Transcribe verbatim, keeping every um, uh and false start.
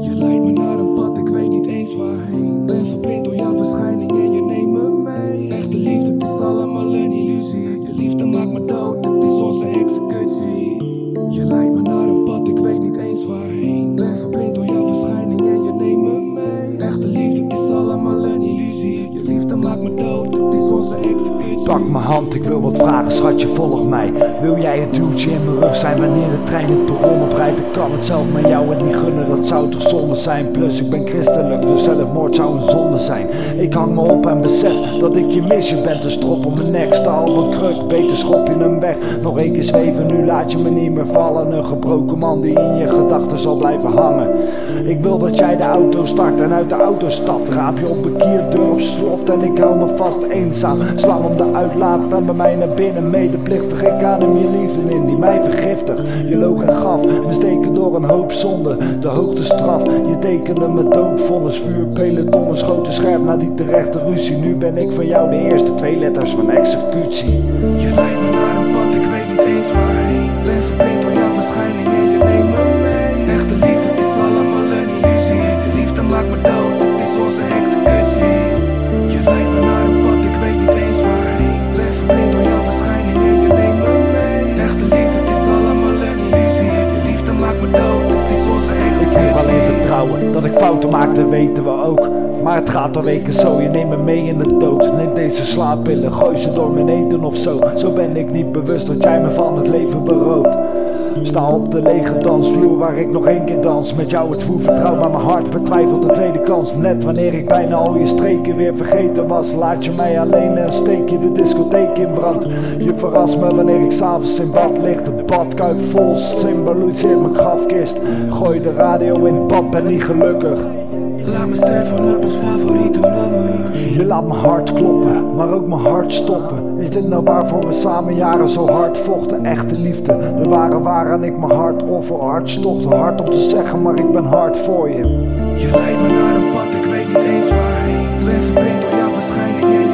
Je leidt me naar een pad, ik weet niet eens waarheen. Ben verblind door jouw verschijning en je neemt me mee. Echte liefde, het is allemaal een illusie. Je liefde maakt me dood, het is onze executie. Je leidt me naar een pad, ik weet niet eens waarheen. Ben verblind door jouw verschijning en je neemt me mee. Echte liefde, het is allemaal een illusie. Je liefde maakt me dood, het is onze executie. Pak mijn hand, ik wil wat vragen, schatje, volg mij. Wil jij het duwtje in mijn rug zijn wanneer de trein het perron oprijdt? Ik kan het zelf maar jou het niet gunnen, dat zou toch zonde zijn? Plus ik ben christelijk, dus zelfmoord zou een zonde zijn. Ik hang me op en besef dat ik je mis, je bent een strop om mijn nek. Staal op een kruk, beter schop je hem weg. Nog één keer zweven, nu laat je me niet meer vallen. Een gebroken man die in je gedachten zal blijven hangen. Ik wil dat jij de auto start en uit de auto stapt. Raap je op een kierdeur op slot en ik hou me vast eenzaam. Slang om de uitlaat en bij mij naar binnen, medeplichtig. Ik adem je liefde in die mij vergiftigt. Je loog en gaf, versteken door een hoop zonde. De hoogste straf, je tekende me doodvonnis. Vuurpelen, domme schoten scherp na die terechte ruzie. Nu ben ik van jou de eerste twee letters van executie. Je leidt me naar een pad, ik weet niet eens waarheen. Ben verblind door jouw verschijning en je neemt me mee. Echte liefde, het is allemaal een illusie. Je liefde maakt me dood, het is onze executie. Je leidt me naar een pad, ik weet niet eens waarheen. Ben verblind door jouw verschijning en je neemt me mee. Echte liefde, het is allemaal een illusie. Je liefde maakt me dood, het is onze executie. Ik heb alleen vertrouwen, dat ik fouten maakte weten we ook. Maar het gaat al weken zo, je neemt me mee in de dood. Neem deze slaappillen, gooi ze door mijn eten of zo. Zo ben ik niet bewust dat jij me van het leven berooft. Sta op de lege dansvloer waar ik nog één keer dans. Met jou het voel vertrouw, maar mijn hart betwijfelt de tweede kans. Net wanneer ik bijna al je streken weer vergeten was, laat je mij alleen en steek je de discotheek in brand. Je verrast me wanneer ik s'avonds in bad lig. De badkuip vol cymbaloes in mijn grafkist. Gooi de radio in, pap ben niet gelukkig. Laat me sterven op ons favoriete nummer. Je laat mijn hart kloppen, maar ook mijn hart stoppen. Is dit nou waarvoor we samen jaren zo hard vochten? Echte liefde, de ware waaraan ik mijn hart offer. Hartstocht, hard om te zeggen, maar ik ben hard voor je. Je leidt me naar een pad, ik weet niet eens waarheen. Ben verblind door jouw verschijning.